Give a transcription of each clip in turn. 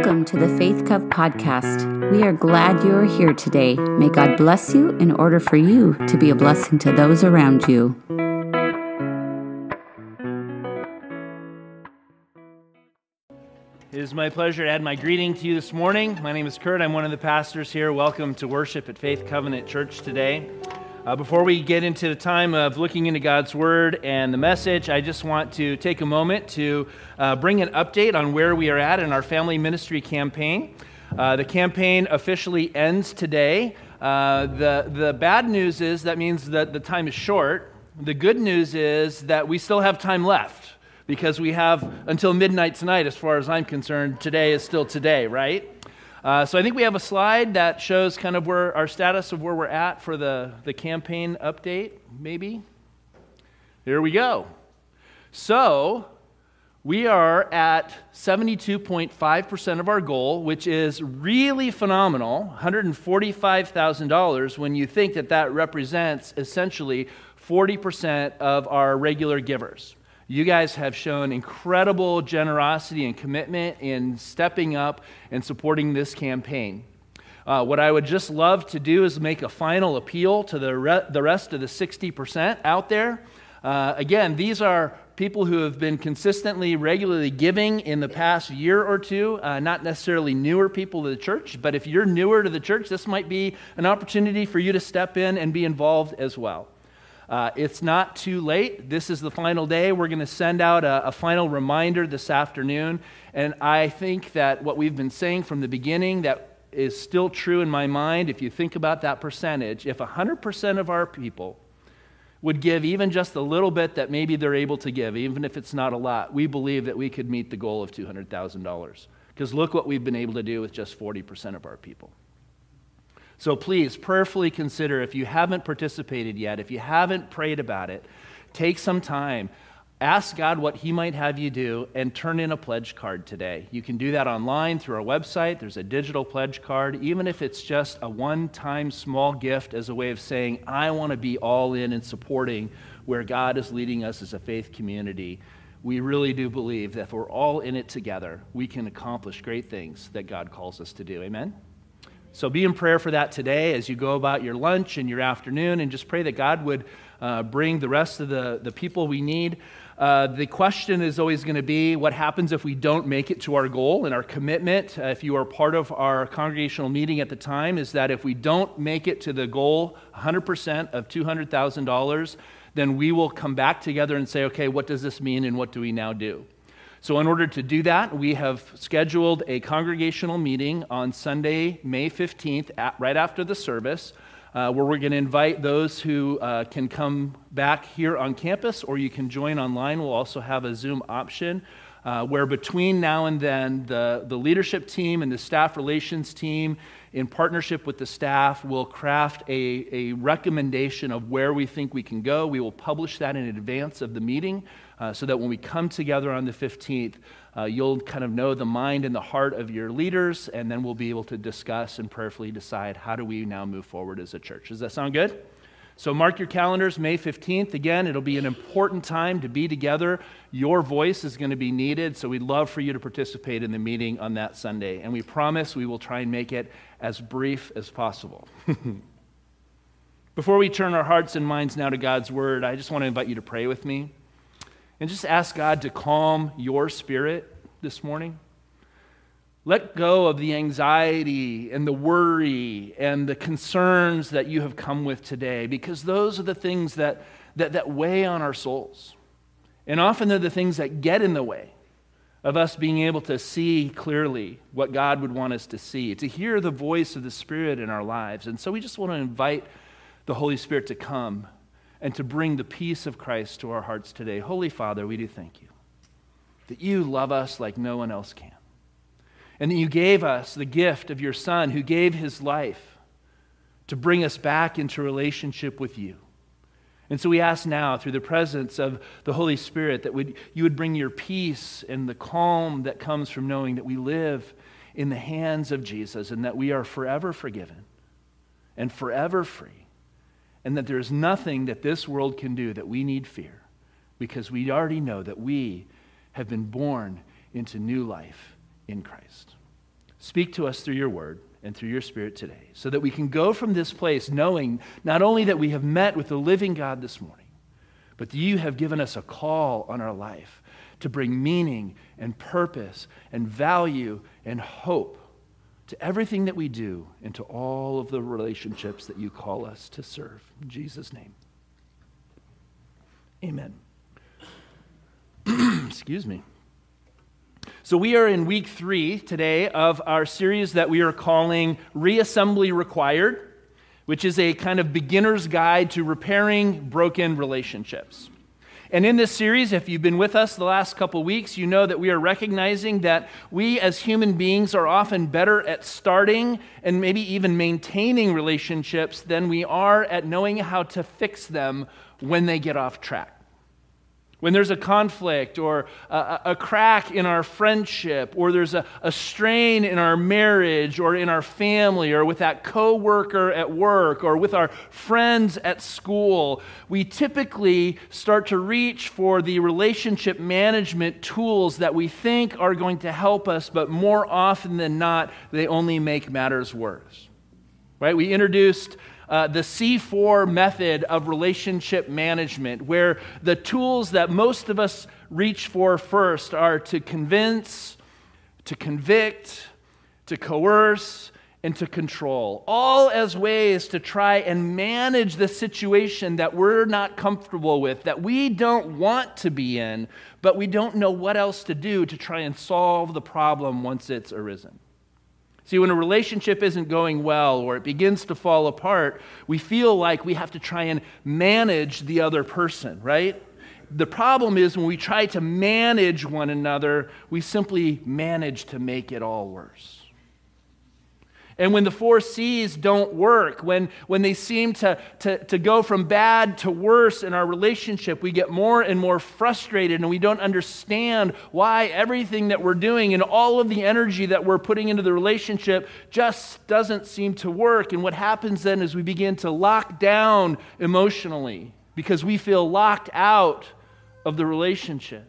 Welcome to the Faith Cov Podcast. We are glad you are here today. May God bless you in order for you to be a blessing to those around you. It is my pleasure to add my greeting to you this morning. My name is Kurt. I'm one of the pastors here. Welcome to worship at Faith Covenant Church today. Before we get into the time of looking into God's Word and the message, I just want to take a moment to bring an update on where we are at in our family ministry campaign. The campaign officially ends today. The bad news is that means that the time is short. The good news is that we still have time left because we have until midnight tonight, as far as I'm concerned. Today is still today, right? So I think we have a slide that shows kind of where our status of where we're at for the campaign update, maybe. Here we go. So we are at 72.5% of our goal, which is really phenomenal, $145,000 when you think that that represents essentially 40% of our regular givers. You guys have shown incredible generosity and commitment in stepping up and supporting this campaign. What I would just love to do is make a final appeal to the rest of the 60% out there. Again, these are people who have been consistently, regularly giving in the past year or two, not necessarily newer people to the church, but if you're newer to the church, this might be an opportunity for you to step in and be involved as well. It's not too late. This is the final day. We're going to send out a final reminder this afternoon. And I think that what we've been saying from the beginning that is still true in my mind, if you think about that percentage, if 100% of our people would give even just a little bit that maybe they're able to give, even if it's not a lot, we believe that we could meet the goal of $200,000. Because look what we've been able to do with just 40% of our people. So please, prayerfully consider, if you haven't participated yet, if you haven't prayed about it, take some time, ask God what He might have you do, and turn in a pledge card today. You can do that online through our website. There's a digital pledge card, even if it's just a one-time small gift as a way of saying, I want to be all in and supporting where God is leading us as a faith community. We really do believe that if we're all in it together, we can accomplish great things that God calls us to do. Amen? So be in prayer for that today as you go about your lunch and your afternoon, and just pray that God would bring the rest of the people we need. The question is always going to be, what happens if we don't make it to our goal and our commitment? If you are part of our congregational meeting at the time, is that if we don't make it to the goal, 100% of $200,000, then we will come back together and say, okay, what does this mean and what do we now do? So in order to do that, we have scheduled a congregational meeting on Sunday, May 15th, right after the service, where we're going to invite those who can come back here on campus, or you can join online. We'll also have a Zoom option, where between now and then, the leadership team and the staff relations team, in partnership with the staff, will craft a recommendation of where we think we can go. We will publish that in advance of the meeting, so that when we come together on the 15th, you'll kind of know the mind and the heart of your leaders, and then we'll be able to discuss and prayerfully decide, how do we now move forward as a church? Does that sound good? So mark your calendars, May 15th. Again, it'll be an important time to be together. Your voice is going to be needed, so we'd love for you to participate in the meeting on that Sunday, and we promise we will try and make it as brief as possible. Before we turn our hearts and minds now to God's Word, I just want to invite you to pray with me. And just ask God to calm your spirit this morning. Let go of the anxiety and the worry and the concerns that you have come with today, because those are the things that weigh on our souls. And often they're the things that get in the way of us being able to see clearly what God would want us to see, to hear the voice of the Spirit in our lives. And so we just want to invite the Holy Spirit to come and to bring the peace of Christ to our hearts today. Holy Father, we do thank you that you love us like no one else can, and that you gave us the gift of your Son, who gave his life to bring us back into relationship with you. And so we ask now, through the presence of the Holy Spirit, that you would bring your peace and the calm that comes from knowing that we live in the hands of Jesus, and that we are forever forgiven and forever free, and that there is nothing that this world can do that we need fear, because we already know that we have been born into new life in Christ. Speak to us through your word and through your Spirit today, so that we can go from this place knowing not only that we have met with the living God this morning, but that you have given us a call on our life to bring meaning and purpose and value and hope to everything that we do and to all of the relationships that you call us to serve. In Jesus' name, amen. Excuse me. So we are in week 3 today of our series that we are calling Reassembly Required, which is a kind of beginner's guide to repairing broken relationships. And in this series, if you've been with us the last couple weeks, you know that we are recognizing that we as human beings are often better at starting and maybe even maintaining relationships than we are at knowing how to fix them when they get off track. When there's a conflict or a crack in our friendship, or there's a strain in our marriage or in our family or with that coworker at work or with our friends at school, we typically start to reach for the relationship management tools that we think are going to help us, but more often than not, they only make matters worse. Right? We introduced the C4 method of relationship management, where the tools that most of us reach for first are to convince, to convict, to coerce, and to control, all as ways to try and manage the situation that we're not comfortable with, that we don't want to be in, but we don't know what else to do to try and solve the problem once it's arisen. See, when a relationship isn't going well or it begins to fall apart, we feel like we have to try and manage the other person, right? The problem is when we try to manage one another, we simply manage to make it all worse. And when the 4 C's don't work, when they seem to go from bad to worse in our relationship, we get more and more frustrated, and we don't understand why everything that we're doing and all of the energy that we're putting into the relationship just doesn't seem to work. And what happens then is we begin to lock down emotionally because we feel locked out of the relationship.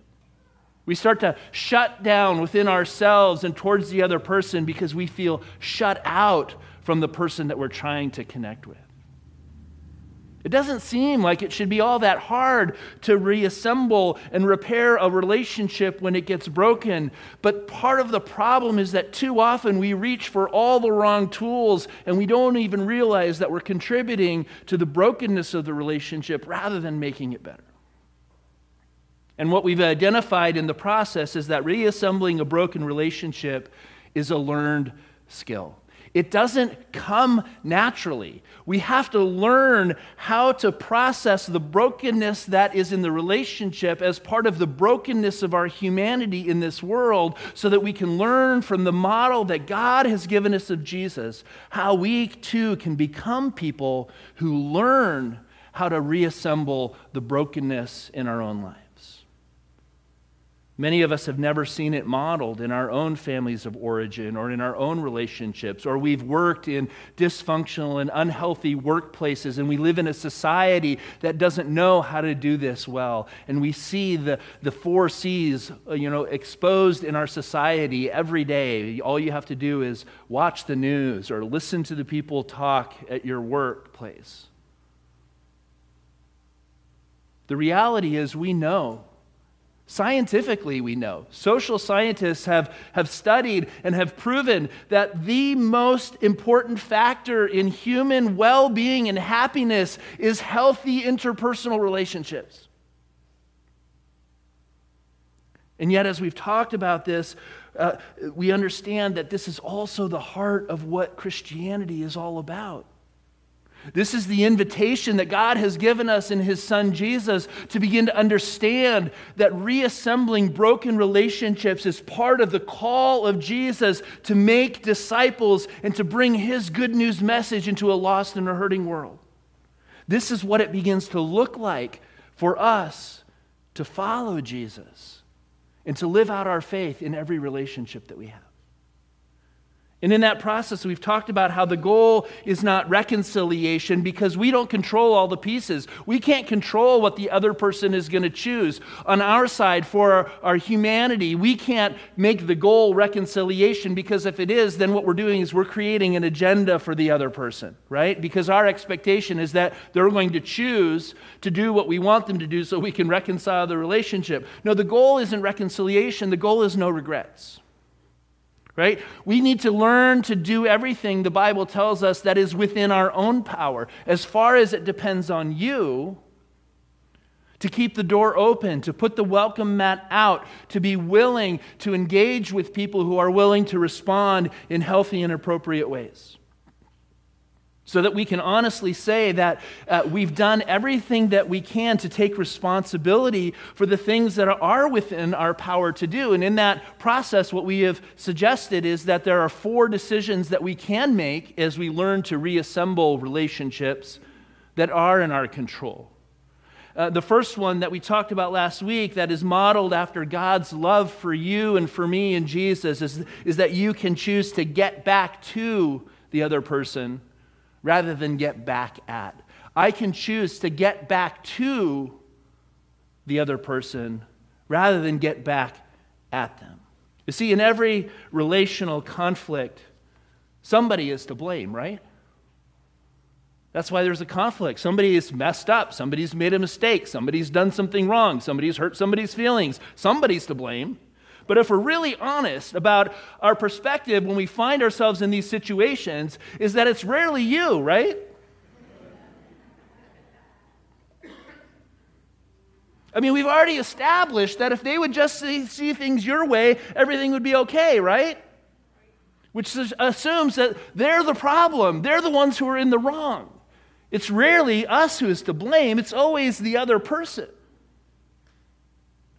We start to shut down within ourselves and towards the other person because we feel shut out from the person that we're trying to connect with. It doesn't seem like it should be all that hard to reassemble and repair a relationship when it gets broken, but part of the problem is that too often we reach for all the wrong tools and we don't even realize that we're contributing to the brokenness of the relationship rather than making it better. And what we've identified in the process is that reassembling a broken relationship is a learned skill. It doesn't come naturally. We have to learn how to process the brokenness that is in the relationship as part of the brokenness of our humanity in this world, so that we can learn from the model that God has given us of Jesus how we too can become people who learn how to reassemble the brokenness in our own lives. Many of us have never seen it modeled in our own families of origin or in our own relationships, or we've worked in dysfunctional and unhealthy workplaces, and we live in a society that doesn't know how to do this well. And we see the 4 C's, exposed in our society every day. All you have to do is watch the news or listen to the people talk at your workplace. The reality is we know. Scientifically, we know. Social scientists have studied and have proven that the most important factor in human well-being and happiness is healthy interpersonal relationships. And yet, as we've talked about this, we understand that this is also the heart of what Christianity is all about. This is the invitation that God has given us in His Son Jesus to begin to understand that reassembling broken relationships is part of the call of Jesus to make disciples and to bring His good news message into a lost and a hurting world. This is what it begins to look like for us to follow Jesus and to live out our faith in every relationship that we have. And in that process, we've talked about how the goal is not reconciliation because we don't control all the pieces. We can't control what the other person is going to choose. On our side, for our humanity, we can't make the goal reconciliation because if it is, then what we're doing is we're creating an agenda for the other person, right? Because our expectation is that they're going to choose to do what we want them to do so we can reconcile the relationship. No, the goal isn't reconciliation. The goal is no regrets. Right? We need to learn to do everything the Bible tells us that is within our own power, as far as it depends on you, to keep the door open, to put the welcome mat out, to be willing to engage with people who are willing to respond in healthy and appropriate ways. So that we can honestly say that we've done everything that we can to take responsibility for the things that are within our power to do. And in that process, what we have suggested is that there are four decisions that we can make as we learn to reassemble relationships that are in our control. The first one that we talked about last week that is modeled after God's love for you and for me and Jesus is that you can choose to get back to the other person rather than get back at. I can choose to get back to the other person rather than get back at them. You see, in every relational conflict, somebody is to blame, right? That's why there's a conflict. Somebody is messed up. Somebody's made a mistake. Somebody's done something wrong. Somebody's hurt somebody's feelings. Somebody's to blame. But if we're really honest about our perspective when we find ourselves in these situations, is that it's rarely you, right? I mean, we've already established that if they would just see things your way, everything would be okay, right? Which assumes that they're the problem. They're the ones who are in the wrong. It's rarely us who is to blame. It's always the other person.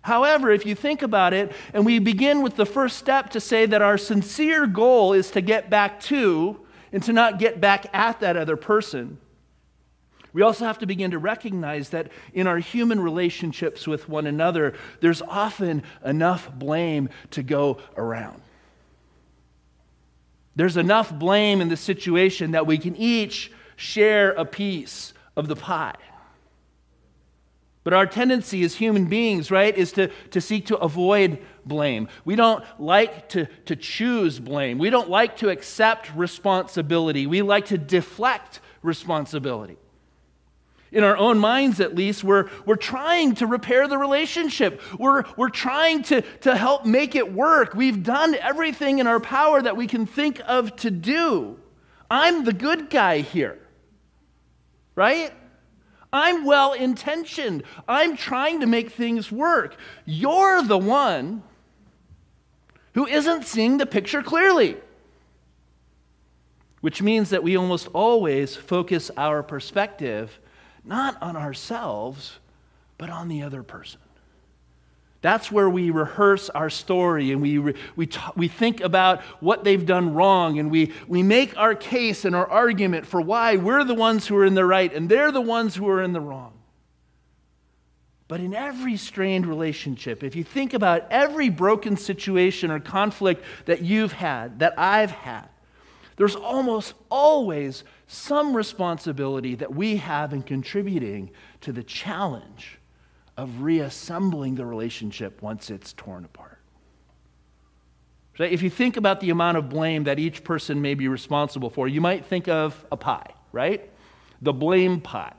However, if you think about it, and we begin with the first step to say that our sincere goal is to get back to and to not get back at that other person, we also have to begin to recognize that in our human relationships with one another, there's often enough blame to go around. There's enough blame in the situation that we can each share a piece of the pie. But our tendency as human beings, right, is to seek to avoid blame. We don't like to choose blame. We don't like to accept responsibility. We like to deflect responsibility. In our own minds, at least, we're trying to repair the relationship. We're trying to help make it work. We've done everything in our power that we can think of to do. I'm the good guy here, right? I'm well-intentioned. I'm trying to make things work. You're the one who isn't seeing the picture clearly, which means that we almost always focus our perspective not on ourselves, but on the other person. That's where we rehearse our story and we think about what they've done wrong and we make our case and our argument for why we're the ones who are in the right and they're the ones who are in the wrong. But in every strained relationship, if you think about every broken situation or conflict that you've had, that I've had, there's almost always some responsibility that we have in contributing to the challenge of reassembling the relationship once it's torn apart. So if you think about the amount of blame that each person may be responsible for, you might think of a pie, right? The blame pie.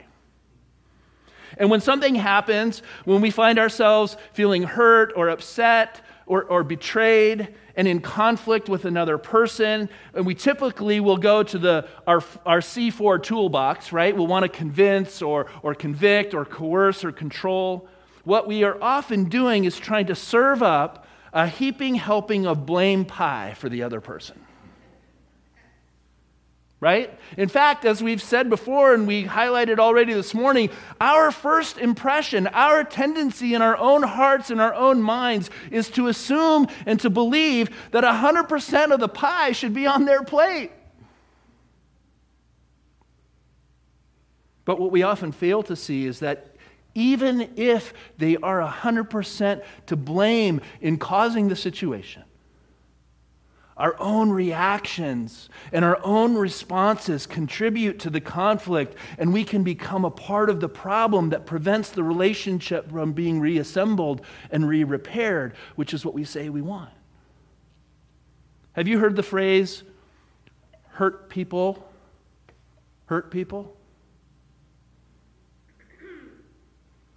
And when something happens, when we find ourselves feeling hurt or upset or betrayed and in conflict with another person, and we typically will go to our C4 toolbox, right? We'll want to convince or convict or coerce or control. What we are often doing is trying to serve up a heaping helping of blame pie for the other person. Right? In fact, as we've said before and we highlighted already this morning, our first impression, our tendency in our own hearts and our own minds is to assume and to believe that 100% of the pie should be on their plate. But what we often fail to see is that even if they are 100% to blame in causing the situation, Our own reactions and our own responses contribute to the conflict, and we can become a part of the problem that prevents the relationship from being reassembled and re-repaired, which is what we say we want. Have you heard the phrase, hurt people, hurt people?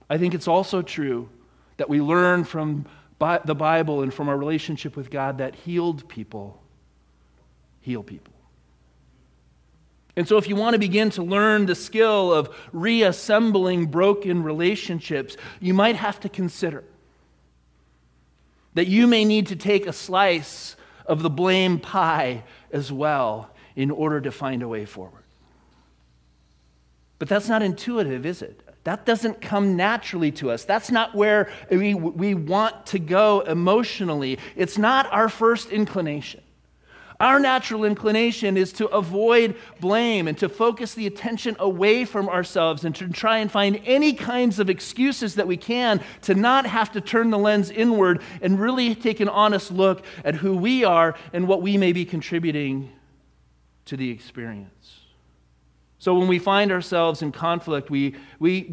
I think it's also true that we learn from the Bible and from our relationship with God that healed people heal people. And so if you want to begin to learn the skill of reassembling broken relationships, you might have to consider that you may need to take a slice of the blame pie as well in order to find a way forward. But that's not intuitive, is it? That doesn't come naturally to us. That's not where we want to go emotionally. It's not our first inclination. Our natural inclination is to avoid blame and to focus the attention away from ourselves and to try and find any kinds of excuses that we can to not have to turn the lens inward and really take an honest look at who we are and what we may be contributing to the experience. So when we find ourselves in conflict, we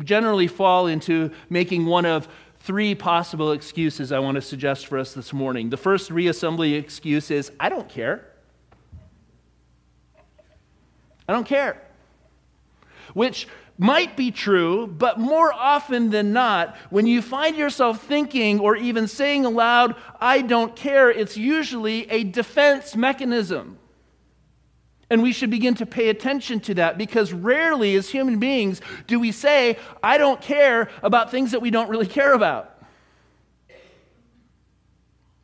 generally fall into making one of three possible excuses I want to suggest for us this morning. The first reassembly excuse is, I don't care. I don't care. Which might be true, but more often than not, when you find yourself thinking or even saying aloud, I don't care, it's usually a defense mechanism. And we should begin to pay attention to that, because rarely as human beings do we say, I don't care about things that we don't really care about.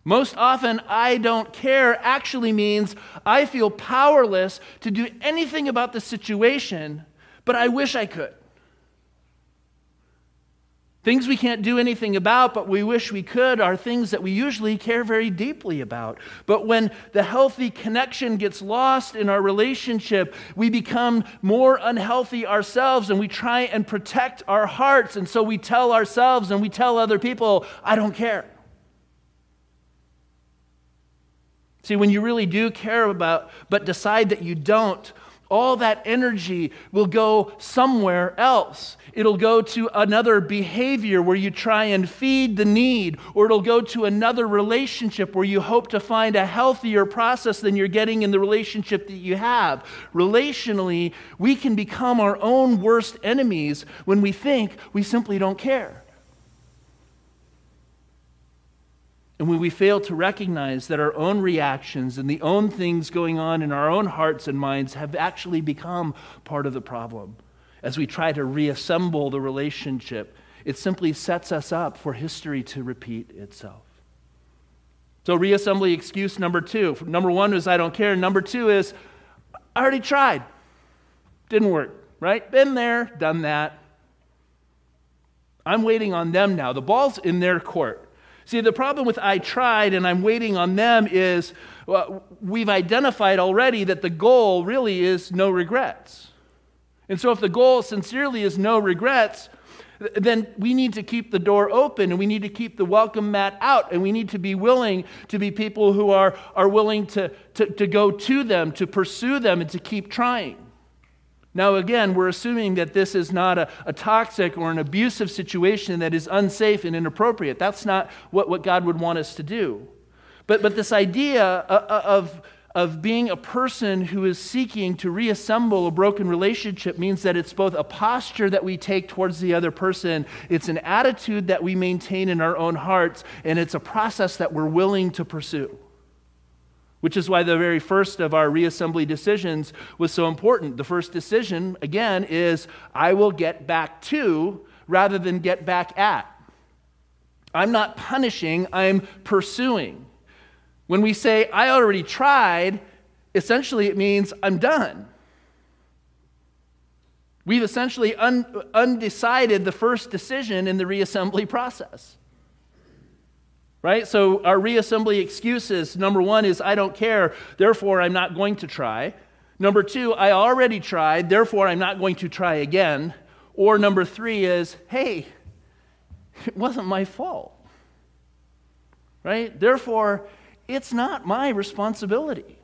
Most often, I don't care actually means I feel powerless to do anything about the situation, but I wish I could. Things we can't do anything about, but we wish we could, are things that we usually care very deeply about. But when the healthy connection gets lost in our relationship, we become more unhealthy ourselves, and we try and protect our hearts. And so we tell ourselves and we tell other people, I don't care. See, when you really do care about, but decide that you don't, all that energy will go somewhere else. It'll go to another behavior where you try and feed the need, or it'll go to another relationship where you hope to find a healthier process than you're getting in the relationship that you have. Relationally, we can become our own worst enemies when we think we simply don't care. And when we fail to recognize that our own reactions and the own things going on in our own hearts and minds have actually become part of the problem, as we try to reassemble the relationship, it simply sets us up for history to repeat itself. So reassembly excuse number two. Number one is I don't care. Number two is I already tried. Didn't work, right? Been there, done that. I'm waiting on them now. The ball's in their court. See, the problem with I tried and I'm waiting on them is we've identified already that the goal really is no regrets. And so if the goal sincerely is no regrets, then we need to keep the door open and we need to keep the welcome mat out, and we need to be willing to be people who are willing to go to them, to pursue them, and to keep trying. Now, again, we're assuming that this is not a toxic or an abusive situation that is unsafe and inappropriate. That's not what God would want us to do. But this idea of being a person who is seeking to reassemble a broken relationship means that it's both a posture that we take towards the other person, it's an attitude that we maintain in our own hearts, and it's a process that we're willing to pursue. Which is why the very first of our reassembly decisions was so important. The first decision, again, is I will get back to rather than get back at. I'm not punishing, I'm pursuing. When we say, I already tried, essentially it means I'm done. We've essentially undecided the first decision in the reassembly process. Right? So our reassembly excuses, number one is I don't care, therefore I'm not going to try. Number two, I already tried, therefore I'm not going to try again. Or number three is, hey, it wasn't my fault. Right? Therefore, It's not my responsibility.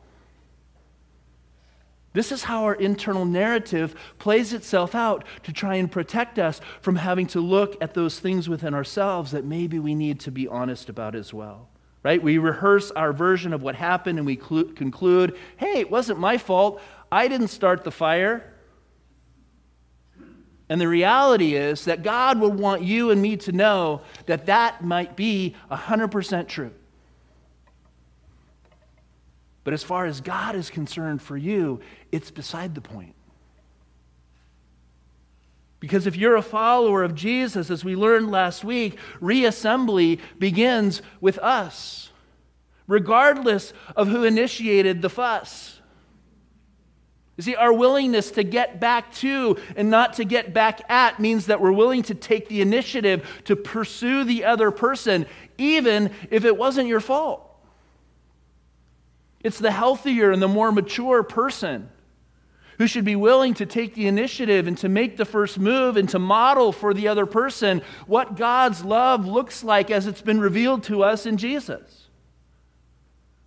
This is how our internal narrative plays itself out to try and protect us from having to look at those things within ourselves that maybe we need to be honest about as well, right? We rehearse our version of what happened and we conclude, hey, it wasn't my fault. I didn't start the fire. And the reality is that God would want you and me to know that that might be 100% true. But as far as God is concerned for you, it's beside the point. Because if you're a follower of Jesus, as we learned last week, reassembly begins with us, regardless of who initiated the fuss. You see, our willingness to get back to and not to get back at means that we're willing to take the initiative to pursue the other person, even if it wasn't your fault. It's the healthier and the more mature person who should be willing to take the initiative and to make the first move and to model for the other person what God's love looks like as it's been revealed to us in Jesus.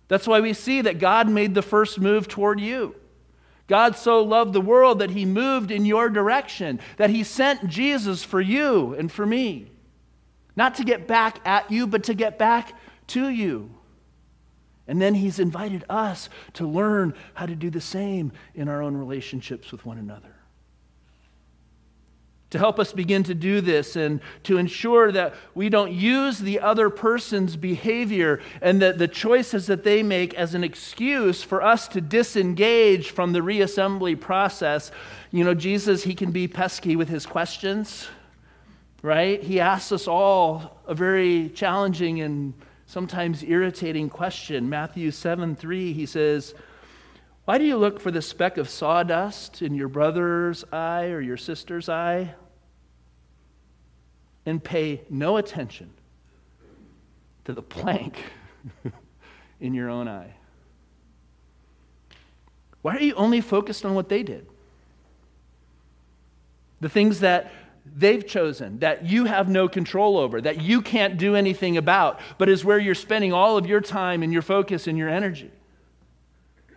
That's why we see that God made the first move toward you. God so loved the world that he moved in your direction, that he sent Jesus for you and for me. Not to get back at you, but to get back to you. And then he's invited us to learn how to do the same in our own relationships with one another. To help us begin to do this and to ensure that we don't use the other person's behavior and the choices that they make as an excuse for us to disengage from the reassembly process. You know, Jesus, he can be pesky with his questions, right? He asks us all a very challenging and sometimes irritating question. Matthew 7:3, he says, "Why do you look for the speck of sawdust in your brother's eye or your sister's eye and pay no attention to the plank in your own eye? Why are you only focused on what they did? The things that they've chosen, that you have no control over, that you can't do anything about, but is where you're spending all of your time and your focus and your energy.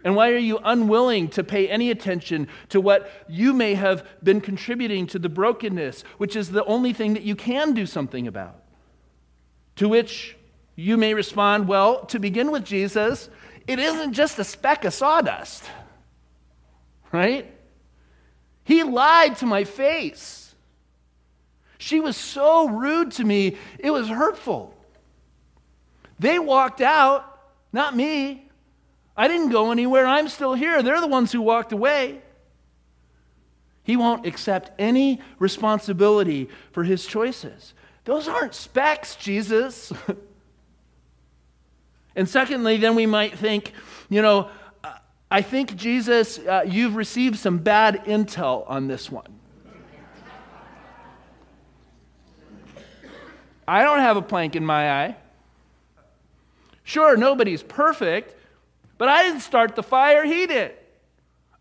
And why are you unwilling to pay any attention to what you may have been contributing to the brokenness, which is the only thing that you can do something about?" To which you may respond, well, to begin with, Jesus, it isn't just a speck of sawdust, right? He lied to my face. She was so rude to me, it was hurtful. They walked out, not me. I didn't go anywhere. I'm still here. They're the ones who walked away. He won't accept any responsibility for his choices. Those aren't specks, Jesus. And secondly, then we might think, you know, I think, Jesus, you've received some bad intel on this one. I don't have a plank in my eye. Sure, nobody's perfect, but I didn't start the fire, he did.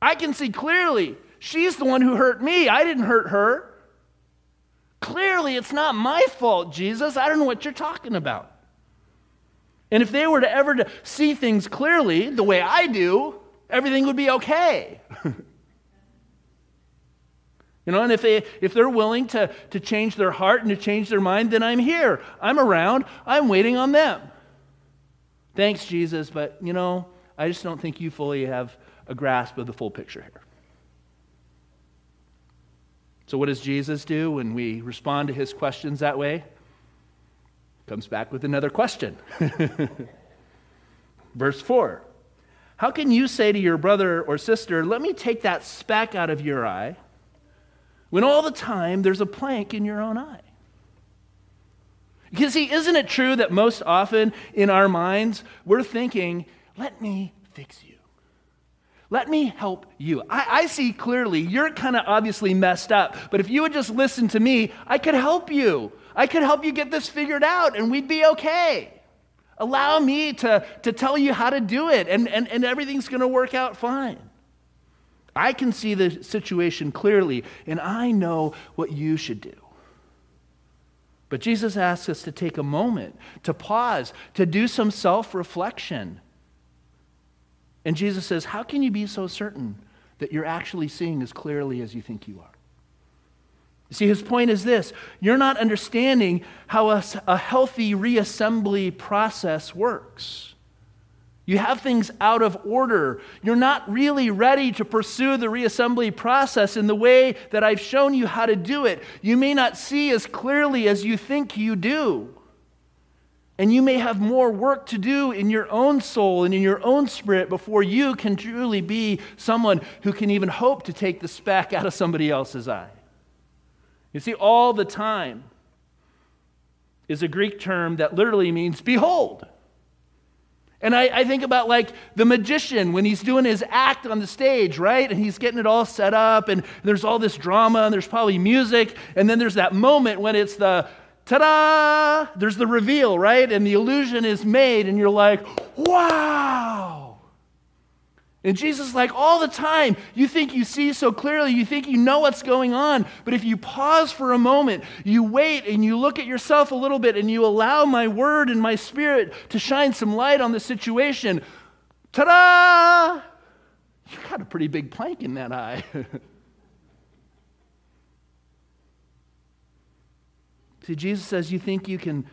I can see clearly. She's the one who hurt me. I didn't hurt her. Clearly, it's not my fault, Jesus. I don't know what you're talking about. And if they were to ever see things clearly, the way I do, everything would be okay. You know, and if they're willing to change their heart and to change their mind, then I'm here. I'm around. I'm waiting on them. Thanks, Jesus, but, you know, I just don't think you fully have a grasp of the full picture here. So what does Jesus do when we respond to his questions that way? Comes back with another question. Verse 4. How can you say to your brother or sister, let me take that speck out of your eye, when all the time there's a plank in your own eye? Because see, isn't it true that most often in our minds, we're thinking, let me fix you. Let me help you. I see clearly, you're kind of obviously messed up, but if you would just listen to me, I could help you. I could help you get this figured out and we'd be okay. Allow me to tell you how to do it and everything's going to work out fine. I can see the situation clearly, and I know what you should do. But Jesus asks us to take a moment, to pause, to do some self-reflection. And Jesus says, how can you be so certain that you're actually seeing as clearly as you think you are? You see, his point is this. You're not understanding how a healthy reassembly process works. You have things out of order. You're not really ready to pursue the reassembly process in the way that I've shown you how to do it. You may not see as clearly as you think you do. And you may have more work to do in your own soul and in your own spirit before you can truly be someone who can even hope to take the speck out of somebody else's eye. You see, all the time is a Greek term that literally means behold. And I think about like the magician when he's doing his act on the stage, right? And he's getting it all set up and there's all this drama and there's probably music. And then there's that moment when it's the ta-da! There's the reveal, right? And the illusion is made and you're like, wow! And Jesus, like all the time, you think you see so clearly, you think you know what's going on, but if you pause for a moment, you wait and you look at yourself a little bit and you allow my word and my spirit to shine some light on the situation, ta-da! You've got a pretty big plank in that eye. See, Jesus says, you think you can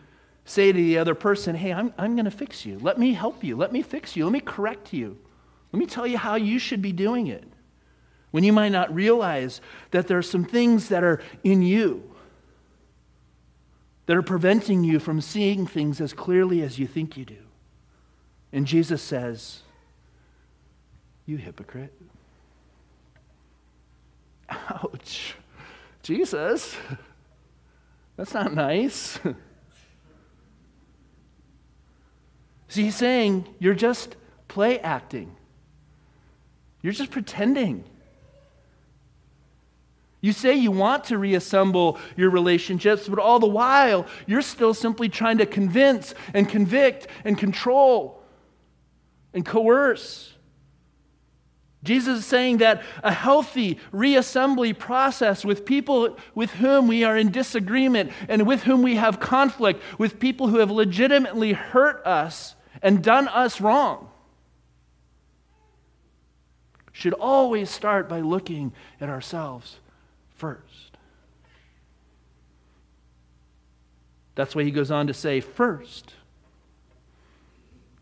say to the other person, hey, I'm going to fix you. Let me help you. Let me fix you. Let me correct you. Let me tell you how you should be doing it, when you might not realize that there are some things that are in you that are preventing you from seeing things as clearly as you think you do. And Jesus says, you hypocrite. Ouch. Jesus, that's not nice. See, he's saying you're just play acting. You're just pretending. You say you want to reassemble your relationships, but all the while, you're still simply trying to convince and convict and control and coerce. Jesus is saying that a healthy reassembly process with people with whom we are in disagreement and with whom we have conflict, with people who have legitimately hurt us and done us wrong, should always start by looking at ourselves first. That's why he goes on to say, first,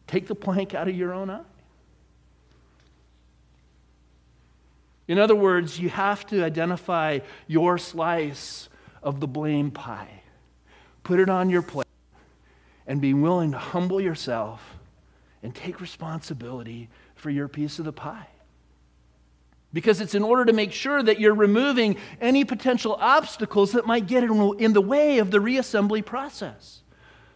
take the plank out of your own eye. In other words, you have to identify your slice of the blame pie. Put it on your plate and be willing to humble yourself and take responsibility for your piece of the pie. Because it's in order to make sure that you're removing any potential obstacles that might get in the way of the reassembly process.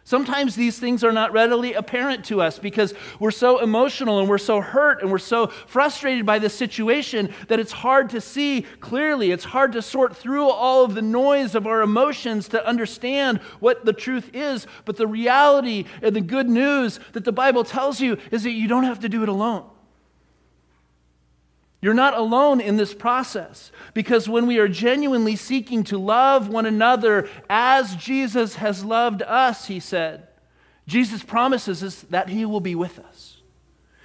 Sometimes these things are not readily apparent to us because we're so emotional and we're so hurt and we're so frustrated by this situation that it's hard to see clearly. It's hard to sort through all of the noise of our emotions to understand what the truth is. But the reality and the good news that the Bible tells you is that you don't have to do it alone. You're not alone in this process, because when we are genuinely seeking to love one another as Jesus has loved us, he said, Jesus promises us that he will be with us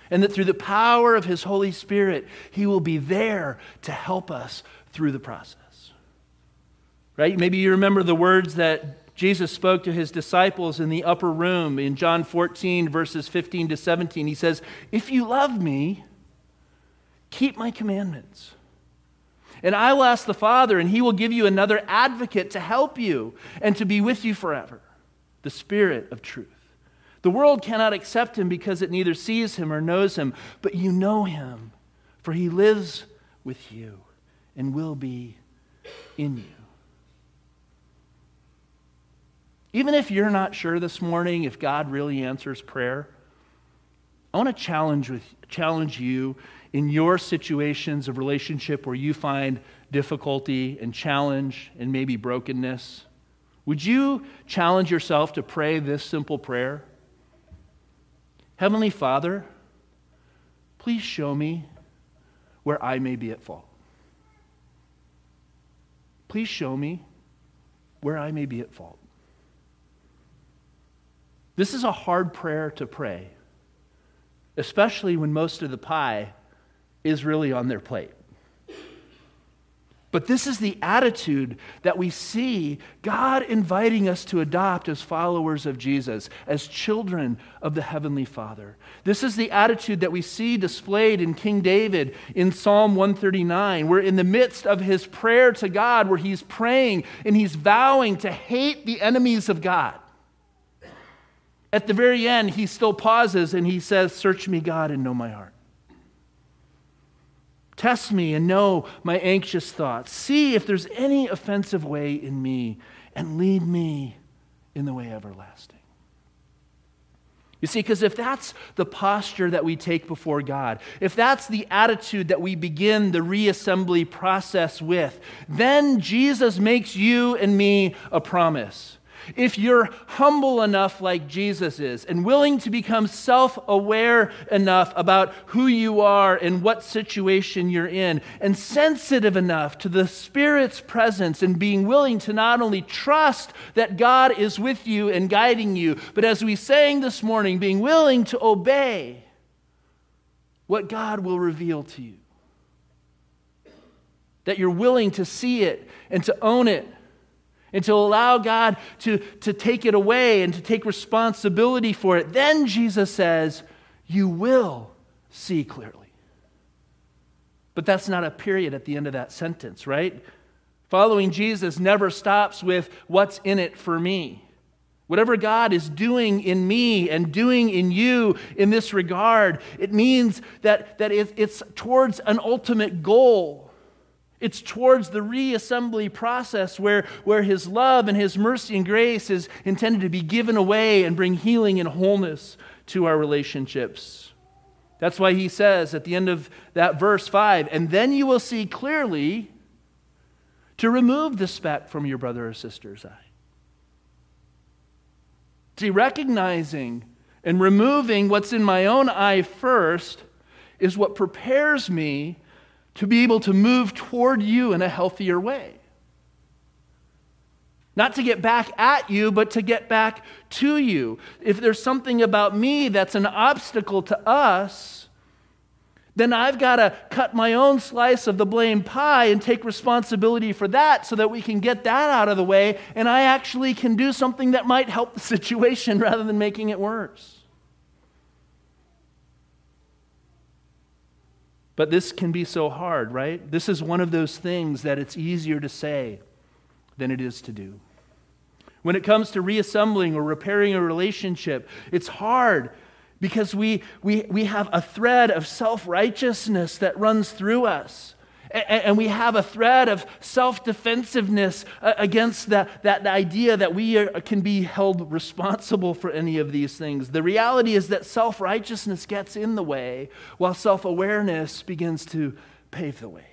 and that through the power of his Holy Spirit, he will be there to help us through the process. Right? Maybe you remember the words that Jesus spoke to his disciples in the upper room in John 14, verses 15 to 17. He says, if you love me, keep my commandments. And I will ask the Father, and he will give you another advocate to help you and to be with you forever, the Spirit of truth. The world cannot accept him because it neither sees him or knows him, but you know him, for he lives with you and will be in you. Even if you're not sure this morning if God really answers prayer, I want to challenge you in your situations of relationship where you find difficulty and challenge and maybe brokenness. Would you challenge yourself to pray this simple prayer? Heavenly Father, please show me where I may be at fault. Please show me where I may be at fault. This is a hard prayer to pray, especially when most of the pie is really on their plate. But this is the attitude that we see God inviting us to adopt as followers of Jesus, as children of the Heavenly Father. This is the attitude that we see displayed in King David in Psalm 139, where in the midst of his prayer to God, where he's praying and he's vowing to hate the enemies of God. At the very end, he still pauses and he says, "Search me, God, and know my heart. Test me and know my anxious thoughts. See if there's any offensive way in me, and lead me in the way everlasting." You see, because if that's the posture that we take before God, if that's the attitude that we begin the reassembly process with, then Jesus makes you and me a promise. If you're humble enough like Jesus is and willing to become self-aware enough about who you are and what situation you're in, and sensitive enough to the Spirit's presence and being willing to not only trust that God is with you and guiding you, but as we sang this morning, being willing to obey what God will reveal to you. That you're willing to see it and to own it, and to allow God to take it away and to take responsibility for it, then Jesus says, you will see clearly. But that's not a period at the end of that sentence, right? Following Jesus never stops with what's in it for me. Whatever God is doing in me and doing in you in this regard, it means that it's towards an ultimate goal. It's towards the reassembly process where his love and his mercy and grace is intended to be given away and bring healing and wholeness to our relationships. That's why he says at the end of that verse 5, "And then you will see clearly to remove the speck from your brother or sister's eye." See, recognizing and removing what's in my own eye first is what prepares me to be able to move toward you in a healthier way. Not to get back at you, but to get back to you. If there's something about me that's an obstacle to us, then I've got to cut my own slice of the blame pie and take responsibility for that so that we can get that out of the way and I actually can do something that might help the situation rather than making it worse. But this can be so hard, right? This is one of those things that it's easier to say than it is to do. When it comes to reassembling or repairing a relationship, it's hard because we have a thread of self-righteousness that runs through us. And we have a thread of self-defensiveness against that idea that we can be held responsible for any of these things. The reality is that self-righteousness gets in the way while self-awareness begins to pave the way.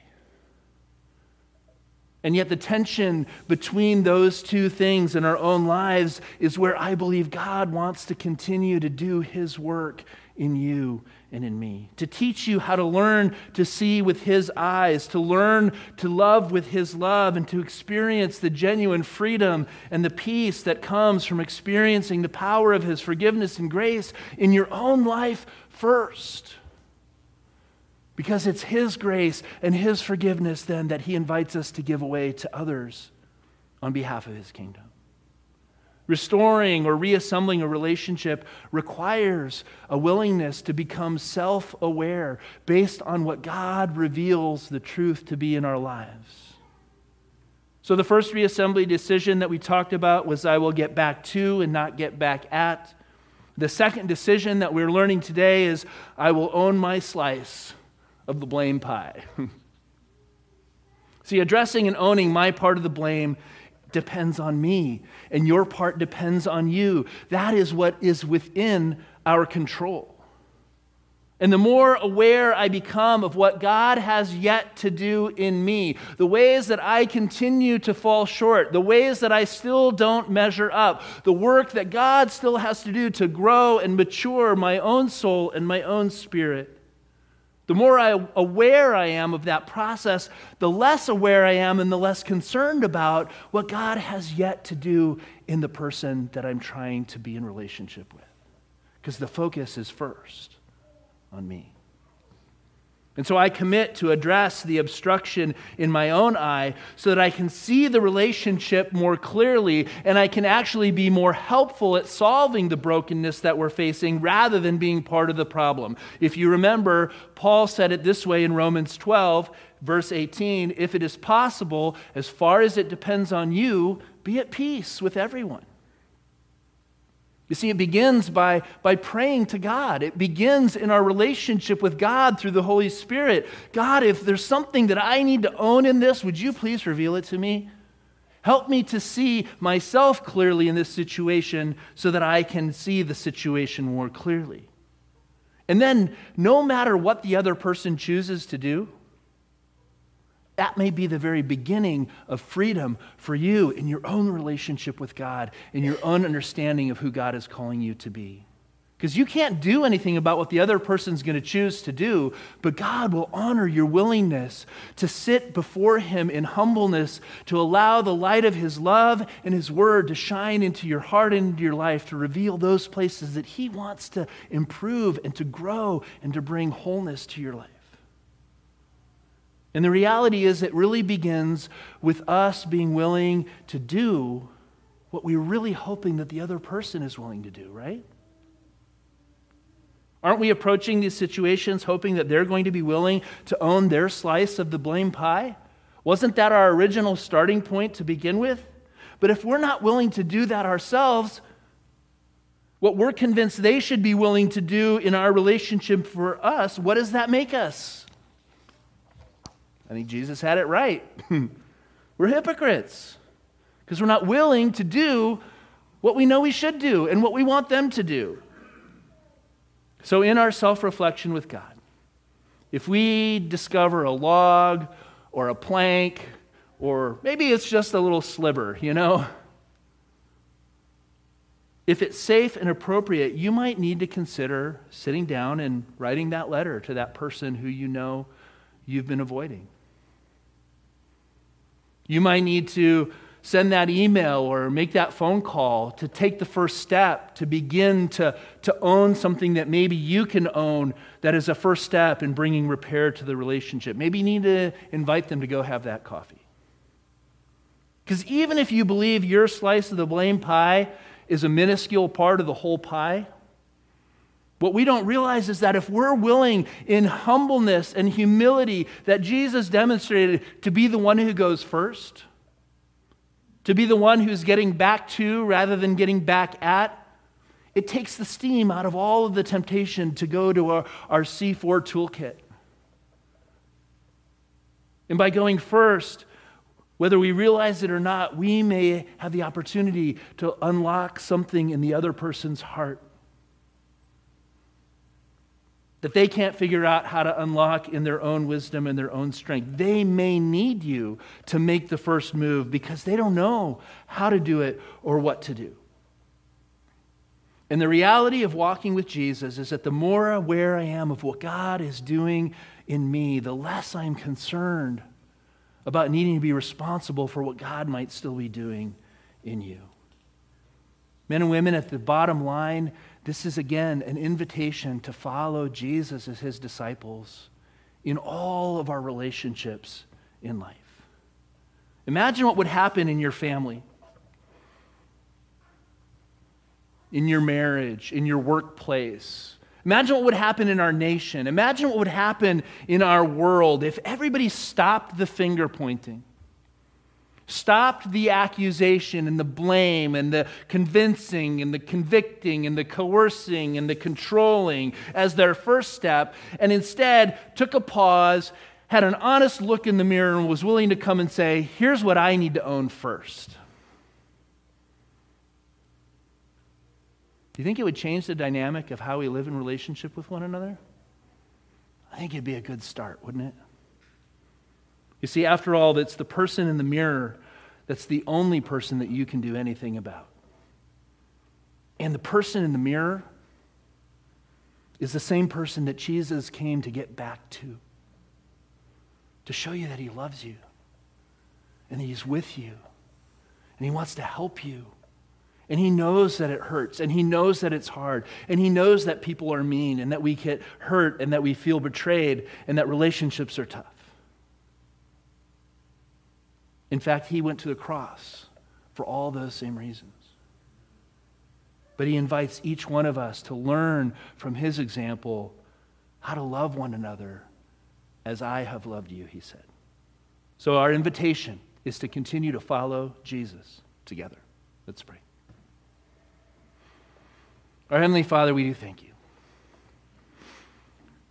And yet the tension between those two things in our own lives is where I believe God wants to continue to do his work in you and in me, to teach you how to learn to see with his eyes, to learn to love with his love, and to experience the genuine freedom and the peace that comes from experiencing the power of his forgiveness and grace in your own life first. Because it's his grace and his forgiveness then that he invites us to give away to others on behalf of his kingdom. Restoring or reassembling a relationship requires a willingness to become self-aware based on what God reveals the truth to be in our lives. So the first reassembly decision that we talked about was I will get back to and not get back at. The second decision that we're learning today is I will own my slice of the blame pie. See, addressing and owning my part of the blame depends on me, and your part depends on you. That is what is within our control. And the more aware I become of what God has yet to do in me, the ways that I continue to fall short, the ways that I still don't measure up, the work that God still has to do to grow and mature my own soul and my own spirit, the The more aware I am of that process, the less aware I am and the less concerned about what God has yet to do in the person that I'm trying to be in relationship with. Because the focus is first on me. And so I commit to address the obstruction in my own eye so that I can see the relationship more clearly and I can actually be more helpful at solving the brokenness that we're facing rather than being part of the problem. If you remember, Paul said it this way in Romans 12, verse 18, "If it is possible, as far as it depends on you, be at peace with everyone." You see, it begins by praying to God. It begins in our relationship with God through the Holy Spirit. God, if there's something that I need to own in this, would you please reveal it to me? Help me to see myself clearly in this situation so that I can see the situation more clearly. And then, no matter what the other person chooses to do, that may be the very beginning of freedom for you in your own relationship with God, in your own understanding of who God is calling you to be. Because you can't do anything about what the other person's going to choose to do, but God will honor your willingness to sit before Him in humbleness, to allow the light of His love and His word to shine into your heart and into your life, to reveal those places that He wants to improve and to grow and to bring wholeness to your life. And the reality is it really begins with us being willing to do what we're really hoping that the other person is willing to do, right? Aren't we approaching these situations hoping that they're going to be willing to own their slice of the blame pie? Wasn't that our original starting point to begin with? But if we're not willing to do that ourselves, what we're convinced they should be willing to do in our relationship for us, what does that make us? I think Jesus had it right. We're hypocrites because we're not willing to do what we know we should do and what we want them to do. So in our self-reflection with God, if we discover a log or a plank, or maybe it's just a little sliver, if it's safe and appropriate, you might need to consider sitting down and writing that letter to that person who you know you've been avoiding. You might need to send that email or make that phone call to take the first step to begin to own something that maybe you can own that is a first step in bringing repair to the relationship. Maybe you need to invite them to go have that coffee. Because even if you believe your slice of the blame pie is a minuscule part of the whole pie, what we don't realize is that if we're willing in humbleness and humility that Jesus demonstrated to be the one who goes first, to be the one who's getting back to rather than getting back at, it takes the steam out of all of the temptation to go to our C4 toolkit. And by going first, whether we realize it or not, we may have the opportunity to unlock something in the other person's heart that they can't figure out how to unlock in their own wisdom and their own strength. They may need you to make the first move because they don't know how to do it or what to do. And the reality of walking with Jesus is that the more aware I am of what God is doing in me, the less I'm concerned about needing to be responsible for what God might still be doing in you. Men and women, at the bottom line, this is, again, an invitation to follow Jesus as His disciples in all of our relationships in life. Imagine what would happen in your family, in your marriage, in your workplace. Imagine what would happen in our nation. Imagine what would happen in our world if everybody stopped the finger pointing, stopped the accusation and the blame and the convincing and the convicting and the coercing and the controlling as their first step, and instead took a pause, had an honest look in the mirror, and was willing to come and say, here's what I need to own first. Do you think it would change the dynamic of how we live in relationship with one another? I think it'd be a good start, wouldn't it? You see, after all, it's the person in the mirror that's the only person that you can do anything about. And the person in the mirror is the same person that Jesus came to get back to show you that he loves you and that he's with you and he wants to help you. And he knows that it hurts, and he knows that it's hard, and he knows that people are mean, and that we get hurt, and that we feel betrayed, and that relationships are tough. In fact, he went to the cross for all those same reasons. But he invites each one of us to learn from his example how to love one another as I have loved you, he said. So our invitation is to continue to follow Jesus together. Let's pray. Our Heavenly Father, we do thank you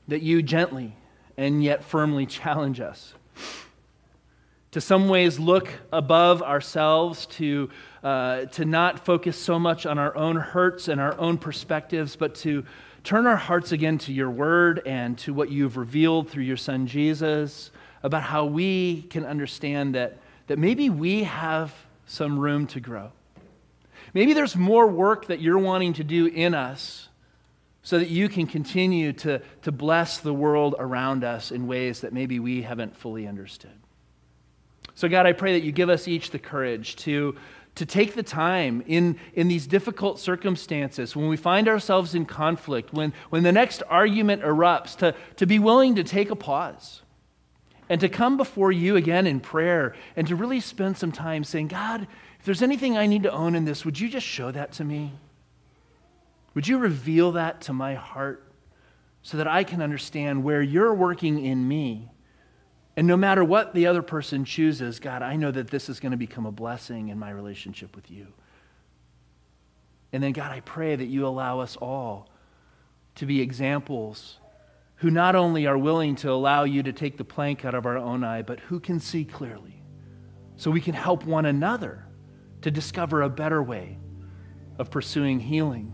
that you gently and yet firmly challenge us to some ways look above ourselves, to not focus so much on our own hurts and our own perspectives, but to turn our hearts again to your word and to what you've revealed through your son Jesus about how we can understand that maybe we have some room to grow. Maybe there's more work that you're wanting to do in us so that you can continue to bless the world around us in ways that maybe we haven't fully understood. So God, I pray that you give us each the courage to take the time in these difficult circumstances, when we find ourselves in conflict, when the next argument erupts, to be willing to take a pause and to come before you again in prayer and to really spend some time saying, God, if there's anything I need to own in this, would you just show that to me? Would you reveal that to my heart so that I can understand where you're working in me? And no matter what the other person chooses, God, I know that this is going to become a blessing in my relationship with you. And then, God, I pray that you allow us all to be examples who not only are willing to allow you to take the plank out of our own eye, but who can see clearly so we can help one another to discover a better way of pursuing healing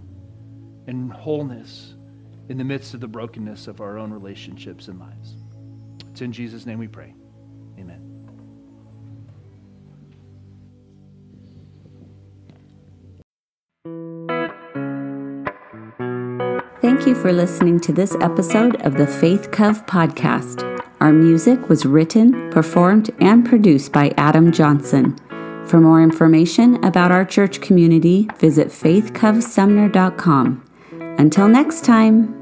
and wholeness in the midst of the brokenness of our own relationships and lives. It's in Jesus' name we pray. Amen. Thank you for listening to this episode of the Faith Cove podcast. Our music was written, performed, and produced by Adam Johnson. For more information about our church community, visit faithcovesumner.com. Until next time.